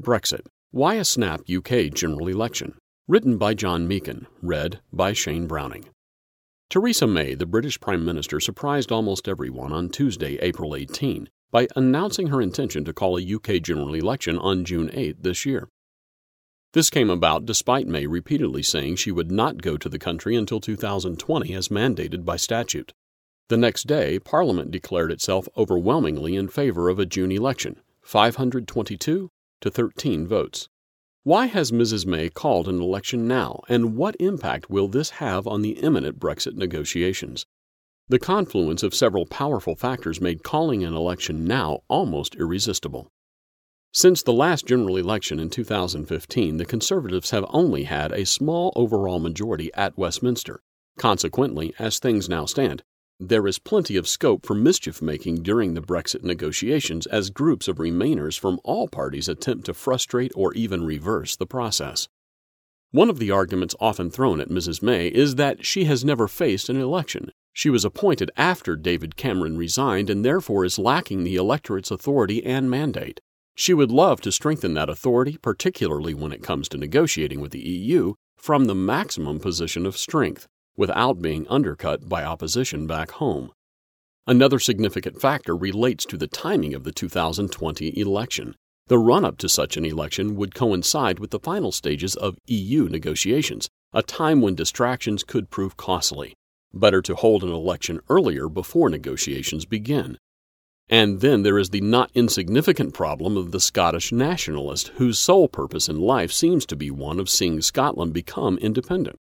Brexit, Why a Snap UK General Election, written by John Meakin, read by Shane Browning. Theresa May, the British Prime Minister, surprised almost everyone on Tuesday, April 18, by announcing her intention to call a UK general election on June 8 this year. This came about despite May repeatedly saying she would not go to the country until 2020 as mandated by statute. The next day, Parliament declared itself overwhelmingly in favor of a June election, 522 to 13 votes. Why has Mrs. May called an election now, and what impact will this have on the imminent Brexit negotiations? The confluence of several powerful factors made calling an election now almost irresistible. Since the last general election in 2015, the Conservatives have only had a small overall majority at Westminster. Consequently, as things now stand, there is plenty of scope for mischief-making during the Brexit negotiations as groups of Remainers from all parties attempt to frustrate or even reverse the process. One of the arguments often thrown at Mrs. May is that she has never faced an election. She was appointed after David Cameron resigned and therefore is lacking the electorate's authority and mandate. She would love to strengthen that authority, particularly when it comes to negotiating with the EU, from the maximum position of strength, without being undercut by opposition back home. Another significant factor relates to the timing of the 2020 election. The run-up to such an election would coincide with the final stages of EU negotiations, a time when distractions could prove costly. Better to hold an election earlier before negotiations begin. And then there is the not insignificant problem of the Scottish nationalist, whose sole purpose in life seems to be one of seeing Scotland become independent.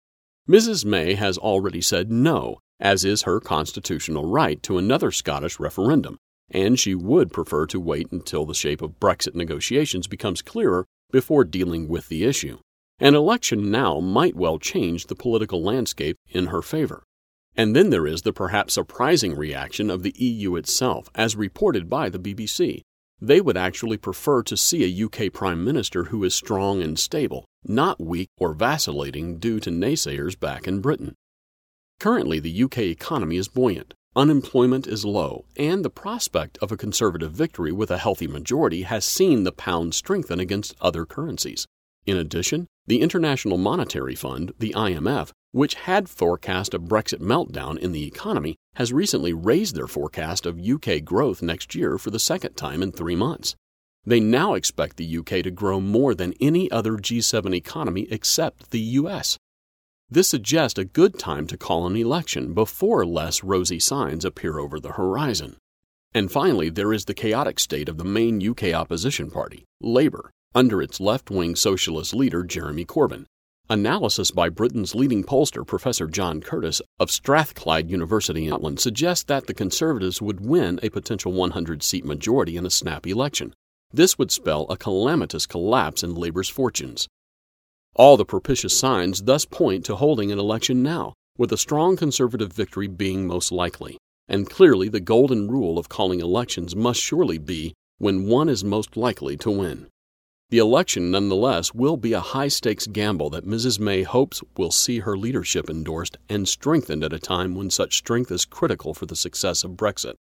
Mrs. May has already said no, as is her constitutional right, to another Scottish referendum, and she would prefer to wait until the shape of Brexit negotiations becomes clearer before dealing with the issue. An election now might well change the political landscape in her favor. And then there is the perhaps surprising reaction of the EU itself, as reported by the BBC. They would actually prefer to see a UK Prime Minister who is strong and stable, not weak or vacillating due to naysayers back in Britain. Currently, the UK economy is buoyant, unemployment is low, and the prospect of a Conservative victory with a healthy majority has seen the pound strengthen against other currencies. In addition, the International Monetary Fund, the IMF, which had forecast a Brexit meltdown in the economy, has recently raised their forecast of UK growth next year for the second time in 3 months. They now expect the UK to grow more than any other G7 economy except the US. This suggests a good time to call an election before less rosy signs appear over the horizon. And finally, there is the chaotic state of the main UK opposition party, Labour, under its left-wing socialist leader Jeremy Corbyn. Analysis by Britain's leading pollster Professor John Curtis of Strathclyde University in Scotland suggests that the Conservatives would win a potential 100-seat majority in a snap election. This would spell a calamitous collapse in Labour's fortunes. All the propitious signs thus point to holding an election now, with a strong Conservative victory being most likely. And clearly, the golden rule of calling elections must surely be when one is most likely to win. The election, nonetheless, will be a high-stakes gamble that Mrs. May hopes will see her leadership endorsed and strengthened at a time when such strength is critical for the success of Brexit.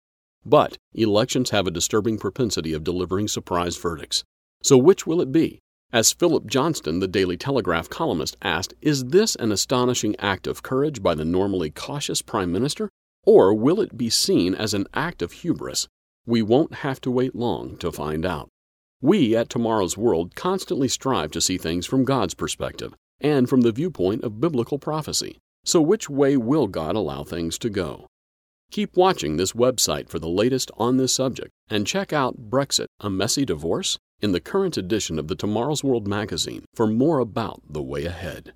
But elections have a disturbing propensity of delivering surprise verdicts. So which will it be? As Philip Johnston, the Daily Telegraph columnist, asked, is this an astonishing act of courage by the normally cautious Prime Minister, or will it be seen as an act of hubris? We won't have to wait long to find out. We at Tomorrow's World constantly strive to see things from God's perspective and from the viewpoint of biblical prophecy. So which way will God allow things to go? Keep watching this website for the latest on this subject and check out Brexit, A Messy Divorce in the current edition of the Tomorrow's World magazine for more about the way ahead.